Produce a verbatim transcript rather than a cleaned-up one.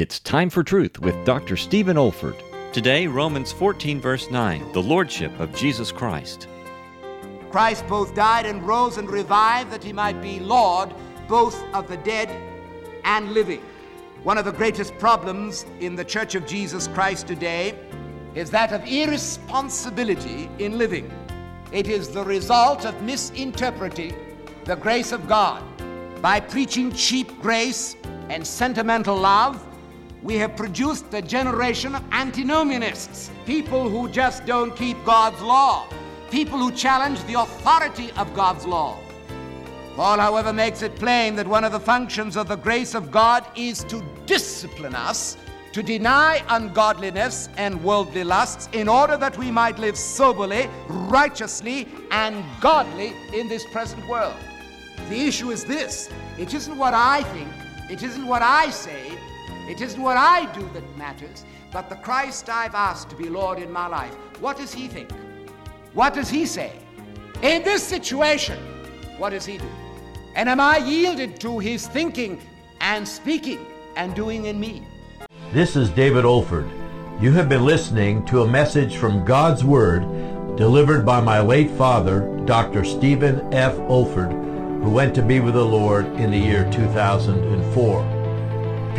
It's Time for Truth with Doctor Stephen Olford. Today, Romans fourteen, verse nine, the Lordship of Jesus Christ. Christ both died and rose and revived that he might be Lord, both of the dead and living. One of the greatest problems in the Church of Jesus Christ today is that of irresponsibility in living. It is the result of misinterpreting the grace of God. By preaching cheap grace and sentimental love, we have produced a generation of antinomianists, people who just don't keep God's law, people who challenge the authority of God's law. Paul, however, makes it plain that one of the functions of the grace of God is to discipline us, to deny ungodliness and worldly lusts, in order that we might live soberly, righteously, and godly in this present world. The issue is this: it isn't what I think, it isn't what I say, it isn't what I do that matters, but the Christ I've asked to be Lord in my life. What does he think? What does he say? In this situation, what does he do? And am I yielded to his thinking and speaking and doing in me? This is David Olford. You have been listening to a message from God's Word delivered by my late father, Doctor Stephen F. Olford, who went to be with the Lord in the year two thousand four. If